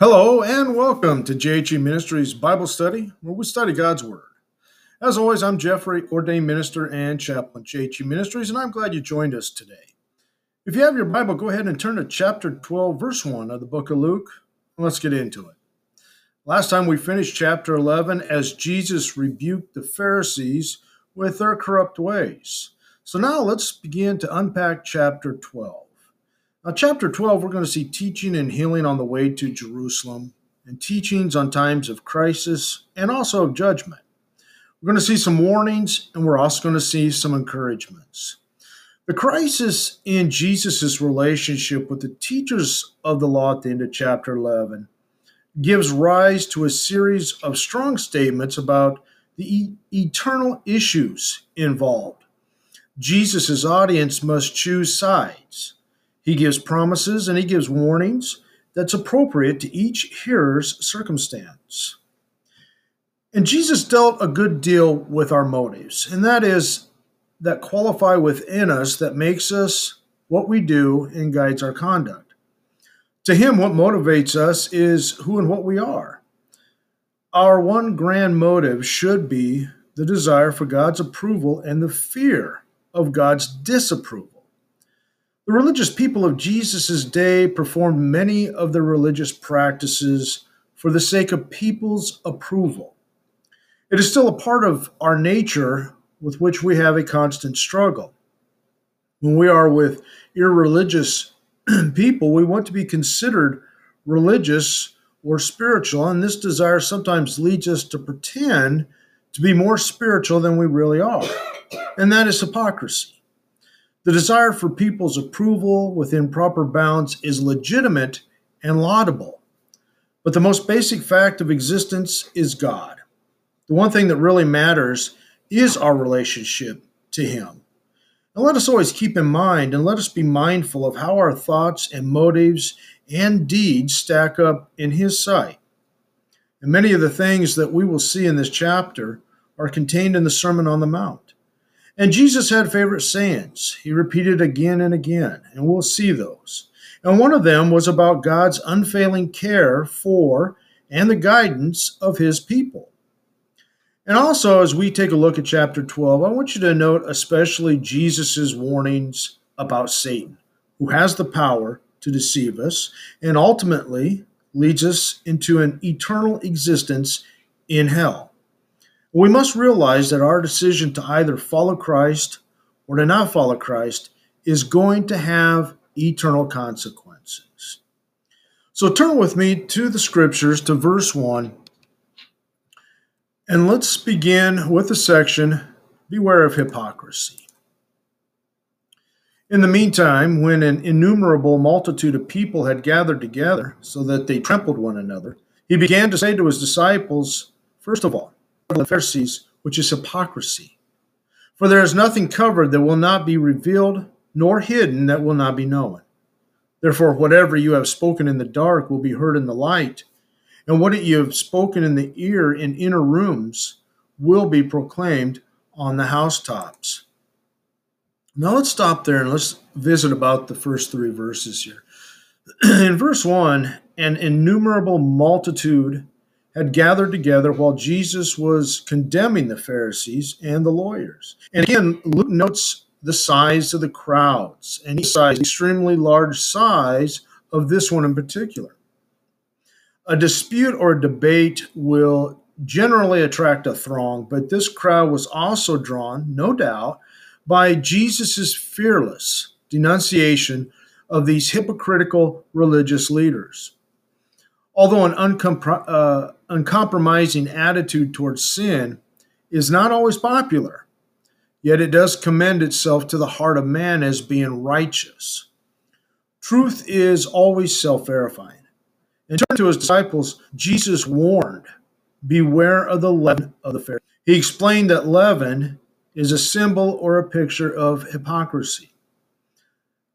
Hello and welcome to J.H.E. Ministries Bible Study, where we study God's Word. As always, I'm Jeffrey, ordained minister and chaplain at J.H.E. Ministries, and I'm glad you joined us today. If you have your Bible, go ahead and turn to chapter 12, verse 1 of the book of Luke, and let's get into it. Last time we finished chapter 11 as Jesus rebuked the Pharisees with their corrupt ways. So now let's begin to unpack chapter 12. Now, chapter 12, we're going to see teaching and healing on the way to Jerusalem and teachings on times of crisis and also of judgment. We're going to see some warnings, and we're also going to see some encouragements. The crisis in Jesus' relationship with the teachers of the law at the end of chapter 11 gives rise to a series of strong statements about the eternal issues involved. Jesus' audience must choose sides. He gives promises and he gives warnings that's appropriate to each hearer's circumstance. And Jesus dealt a good deal with our motives, and that is that qualify within us that makes us what we do and guides our conduct. To him, what motivates us is who and what we are. Our one grand motive should be the desire for God's approval and the fear of God's disapproval. The religious people of Jesus' day performed many of their religious practices for the sake of people's approval. It is still a part of our nature with which we have a constant struggle. When we are with irreligious people, we want to be considered religious or spiritual, and this desire sometimes leads us to pretend to be more spiritual than we really are, and that is hypocrisy. The desire for people's approval within proper bounds is legitimate and laudable, but the most basic fact of existence is God. The one thing that really matters is our relationship to Him. And let us always keep in mind, and let us be mindful of how our thoughts and motives and deeds stack up in His sight. And many of the things that we will see in this chapter are contained in the Sermon on the Mount. And Jesus had favorite sayings. He repeated again and again, and we'll see those. And one of them was about God's unfailing care for and the guidance of His people. And also, as we take a look at chapter 12, I want you to note especially Jesus' warnings about Satan, who has the power to deceive us and ultimately leads us into an eternal existence in hell. We must realize that our decision to either follow Christ or to not follow Christ is going to have eternal consequences. So turn with me to the scriptures, to verse 1, and let's begin with the section, Beware of Hypocrisy. In the meantime, when an innumerable multitude of people had gathered together so that they trampled one another, he began to say to his disciples, first of all, the Pharisees, which is hypocrisy. For there is nothing covered that will not be revealed, nor hidden that will not be known. Therefore, whatever you have spoken in the dark will be heard in the light, and what you have spoken in the ear in inner rooms will be proclaimed on the housetops. Now let's stop there and let's visit about the first three verses here. In verse 1, an innumerable multitude had gathered together while Jesus was condemning the Pharisees and the lawyers. And again, Luke notes the size of the crowds, and he cites the extremely large size of this one in particular. A dispute or a debate will generally attract a throng, but this crowd was also drawn, no doubt, by Jesus' fearless denunciation of these hypocritical religious leaders. Although an uncompromising attitude towards sin is not always popular, yet it does commend itself to the heart of man as being righteous. Truth is always self-verifying. And turning to his disciples, Jesus warned, beware of the leaven of the Pharisees. He explained that leaven is a symbol or a picture of hypocrisy.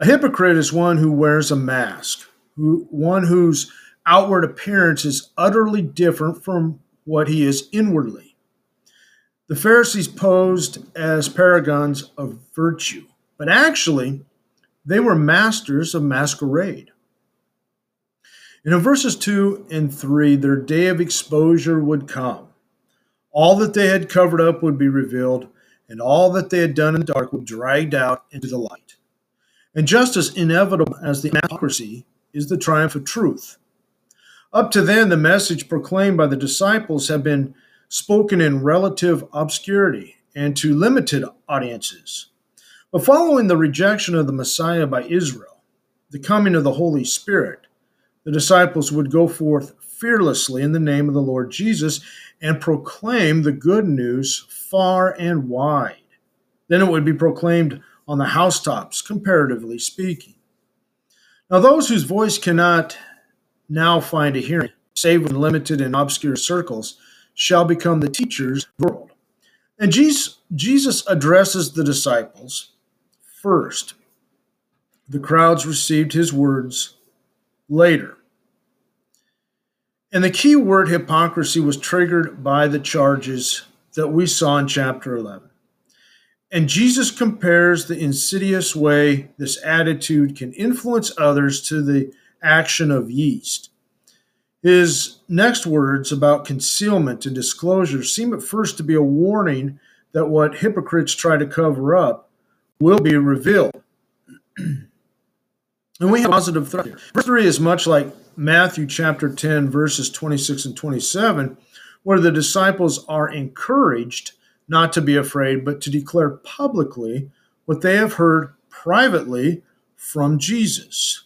A hypocrite is one who wears a mask, one whose outward appearance is utterly different from what he is inwardly. The Pharisees posed as paragons of virtue, but actually, they were masters of masquerade. And in verses 2 and 3, their day of exposure would come. All that they had covered up would be revealed, and all that they had done in the dark would be dragged out into the light. And just as inevitable as the hypocrisy is the triumph of truth. Up to then, the message proclaimed by the disciples had been spoken in relative obscurity and to limited audiences. But following the rejection of the Messiah by Israel, the coming of the Holy Spirit, the disciples would go forth fearlessly in the name of the Lord Jesus and proclaim the good news far and wide. Then it would be proclaimed on the housetops, comparatively speaking. Now, those whose voice cannot now find a hearing, save in limited and obscure circles, shall become the teachers of the world. And Jesus addresses the disciples first. The crowds received his words later. And the key word hypocrisy was triggered by the charges that we saw in chapter 11. And Jesus compares the insidious way this attitude can influence others to the action of yeast. His next words about concealment and disclosure seem at first to be a warning that what hypocrites try to cover up will be revealed. And we have a positive threat here. Verse 3 is much like Matthew chapter 10, verses 26 and 27, where the disciples are encouraged not to be afraid, but to declare publicly what they have heard privately from Jesus.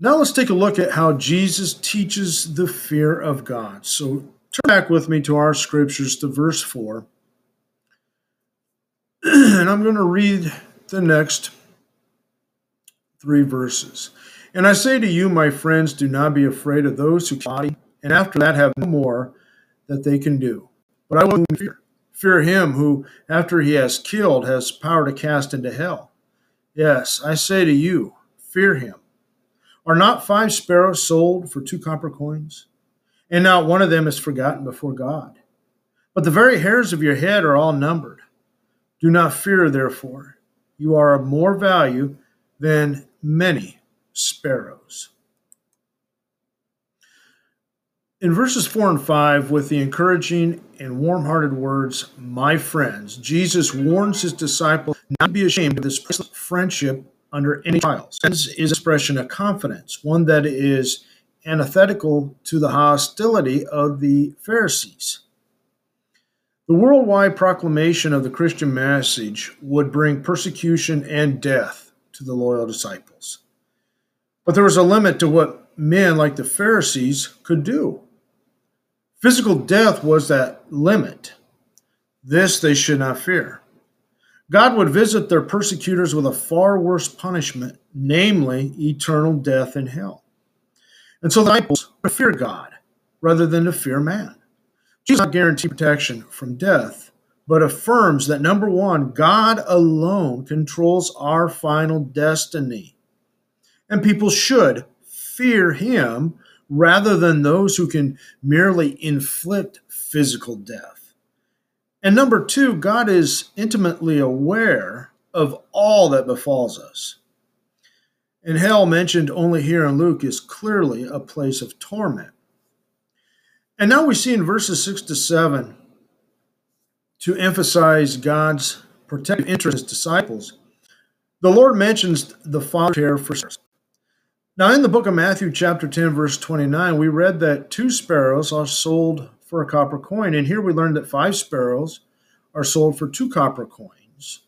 Now let's take a look at how Jesus teaches the fear of God. So turn back with me to our scriptures to verse 4. And I'm going to read the next 3 verses. And I say to you, my friends, do not be afraid of those who kill the body, and after that have no more that they can do. But I will fear. Fear him who, after he has killed, has power to cast into hell. Yes, I say to you, fear him. Are not 5 sparrows sold for 2 copper coins? And not one of them is forgotten before God. But the very hairs of your head are all numbered. Do not fear, therefore. You are of more value than many sparrows. In verses 4 and 5, with the encouraging and warm-hearted words, my friends, Jesus warns his disciples not to be ashamed of this friendship under any trials. This is an expression of confidence, one that is antithetical to the hostility of the Pharisees. The worldwide proclamation of the Christian message would bring persecution and death to the loyal disciples. But there was a limit to what men like the Pharisees could do. Physical death was that limit. This they should not fear. God would visit their persecutors with a far worse punishment, namely eternal death in hell. And so the disciples would fear God rather than to fear man. Jesus does not guarantee protection from death, but affirms that, number one, God alone controls our final destiny. And people should fear him rather than those who can merely inflict physical death. And number 2, God is intimately aware of all that befalls us. And hell, mentioned only here in Luke, is clearly a place of torment. And now we see in verses 6 to 7, to emphasize God's protective interest in his disciples, the Lord mentions the Father's care for sparrows. Now in the book of Matthew chapter 10, verse 29, we read that 2 sparrows are sold for a copper coin. And here we learned that 5 sparrows are sold for 2 copper coins.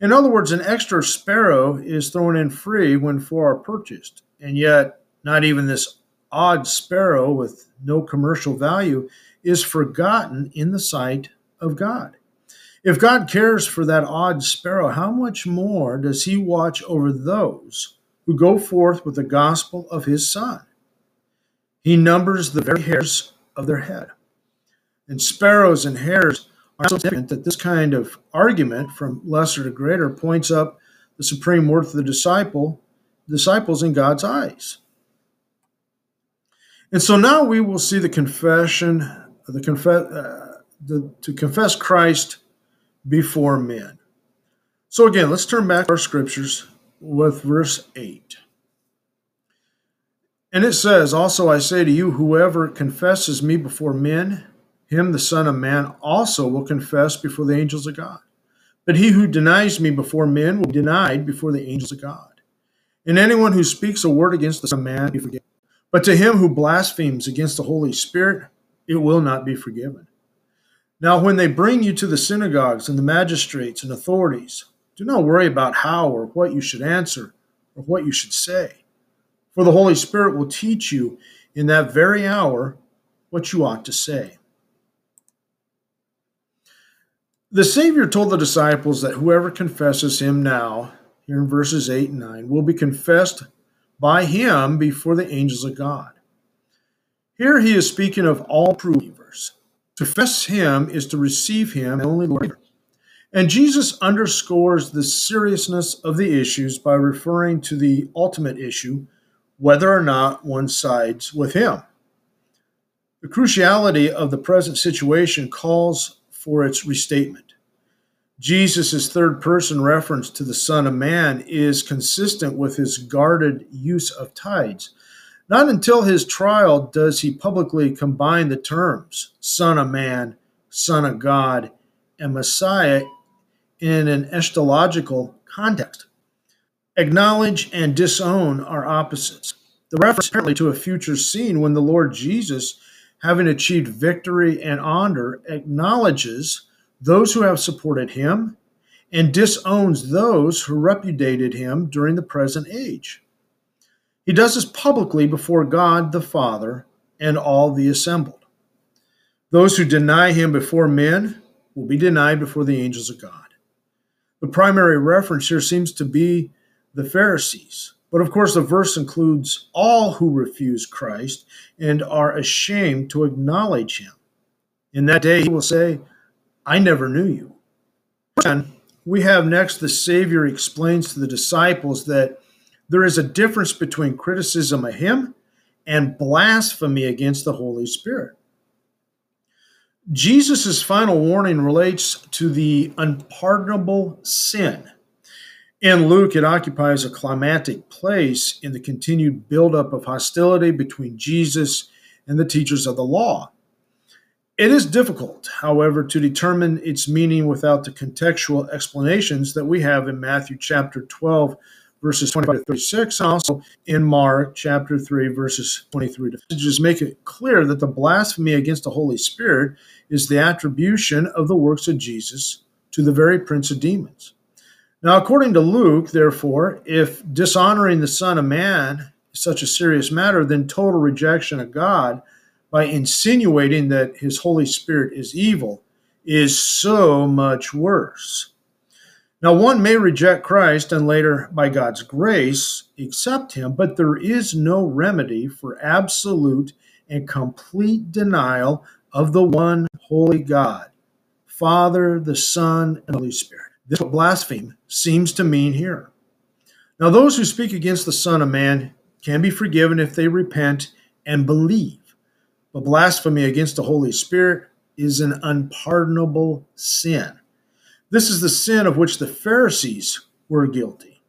In other words, an extra sparrow is thrown in free when 4 are purchased. And yet, not even this odd sparrow with no commercial value is forgotten in the sight of God. If God cares for that odd sparrow, how much more does he watch over those who go forth with the gospel of his Son? He numbers the very hairs of their head. And sparrows and hares are so significant that this kind of argument from lesser to greater points up the supreme worth of the disciples in God's eyes. And so now we will see the confession, to confess Christ before men. So again, let's turn back to our scriptures with verse 8. And it says, also I say to you, whoever confesses me before men, him the Son of Man also will confess before the angels of God. But he who denies me before men will be denied before the angels of God. And anyone who speaks a word against the Son of Man will be forgiven. But to him who blasphemes against the Holy Spirit, it will not be forgiven. Now when they bring you to the synagogues and the magistrates and authorities, do not worry about how or what you should answer or what you should say. For the Holy Spirit will teach you in that very hour what you ought to say. The Savior told the disciples that whoever confesses him now, here in verses 8 and 9, will be confessed by him before the angels of God. Here he is speaking of all true believers. To confess him is to receive him as only Lord. And Jesus underscores the seriousness of the issues by referring to the ultimate issue, whether or not one sides with him. The cruciality of the present situation calls for its restatement. Jesus' third-person reference to the Son of Man is consistent with his guarded use of tides. Not until his trial does he publicly combine the terms Son of Man, Son of God, and Messiah in an eschatological context. Acknowledge and disown are opposites. The reference apparently to a future scene when the Lord Jesus, having achieved victory and honor, acknowledges those who have supported him and disowns those who repudiated him during the present age. He does this publicly before God the Father and all the assembled. Those who deny him before men will be denied before the angels of God. The primary reference here seems to be the Pharisees. But of course, the verse includes all who refuse Christ and are ashamed to acknowledge him. In that day, he will say, I never knew you. Then we have next the Savior explains to the disciples that there is a difference between criticism of him and blasphemy against the Holy Spirit. Jesus' final warning relates to the unpardonable sin. In Luke, it occupies a climactic place in the continued buildup of hostility between Jesus and the teachers of the law. It is difficult, however, to determine its meaning without the contextual explanations that we have in Matthew chapter 12, verses 25 to 36, and also in Mark chapter 3, verses 23 to 36. Just make it clear that the blasphemy against the Holy Spirit is the attribution of the works of Jesus to the very prince of demons. Now, according to Luke, therefore, if dishonoring the Son of Man is such a serious matter, then total rejection of God by insinuating that his Holy Spirit is evil is so much worse. Now, one may reject Christ and later, by God's grace, accept him, but there is no remedy for absolute and complete denial of the one holy God, Father, the Son, and the Holy Spirit. This blaspheme seems to mean here. Now, those who speak against the Son of Man can be forgiven if they repent and believe. But blasphemy against the Holy Spirit is an unpardonable sin. This is the sin of which the Pharisees were guilty.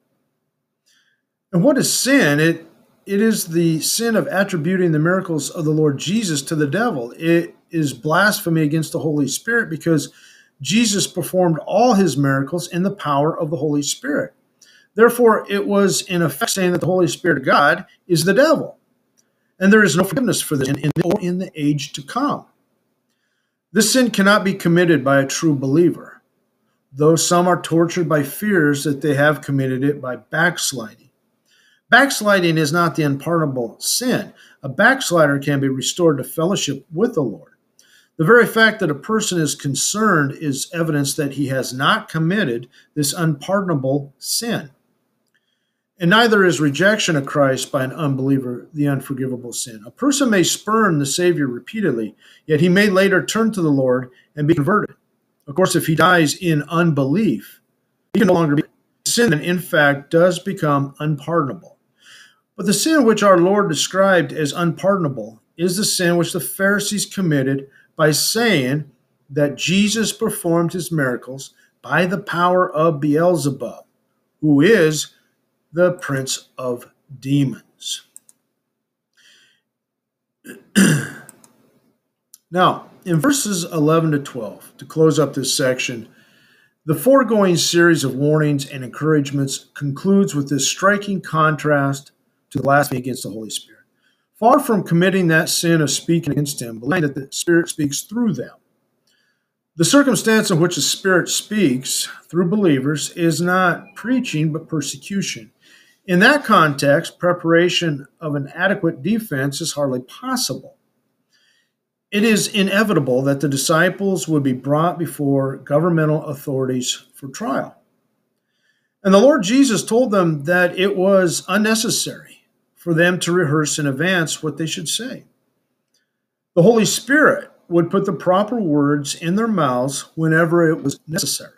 And what is sin? It is the sin of attributing the miracles of the Lord Jesus to the devil. It is blasphemy against the Holy Spirit because Jesus performed all his miracles in the power of the Holy Spirit. Therefore, it was in effect saying that the Holy Spirit of God is the devil. And there is no forgiveness for this in the age to come. This sin cannot be committed by a true believer, though some are tortured by fears that they have committed it by backsliding. Backsliding is not the unpardonable sin. A backslider can be restored to fellowship with the Lord. The very fact that a person is concerned is evidence that he has not committed this unpardonable sin. And neither is rejection of Christ by an unbeliever the unforgivable sin. A person may spurn the Savior repeatedly, yet he may later turn to the Lord and be converted. Of course, if he dies in unbelief, he can no longer be sin, and in fact does become unpardonable. But the sin which our Lord described as unpardonable is the sin which the Pharisees committed by saying that Jesus performed his miracles by the power of Beelzebub, who is the prince of demons. Now, in verses 11 to 12, to close up this section, the foregoing series of warnings and encouragements concludes with this striking contrast to blasphemy against the Holy Spirit. Far from committing that sin of speaking against him, believing that the Spirit speaks through them. The circumstance in which the Spirit speaks through believers is not preaching, but persecution. In that context, preparation of an adequate defense is hardly possible. It is inevitable that the disciples would be brought before governmental authorities for trial. And the Lord Jesus told them that it was unnecessary for them to rehearse in advance what they should say. The Holy Spirit would put the proper words in their mouths whenever it was necessary.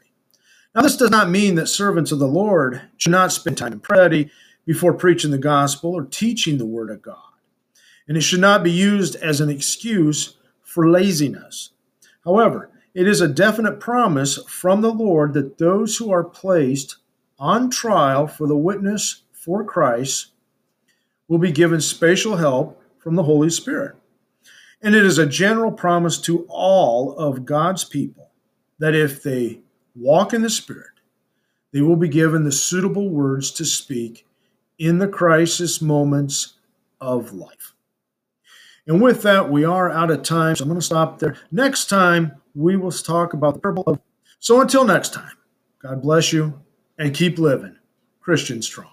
Now, this does not mean that servants of the Lord should not spend time in prayer before preaching the gospel or teaching the word of God. And it should not be used as an excuse for laziness. However, it is a definite promise from the Lord that those who are placed on trial for the witness for Christ will be given special help from the Holy Spirit. And it is a general promise to all of God's people that if they walk in the Spirit, they will be given the suitable words to speak in the crisis moments of life. And with that, we are out of time, so I'm going to stop there. Next time, we will talk about the parable of... So until next time, God bless you and keep living Christian strong.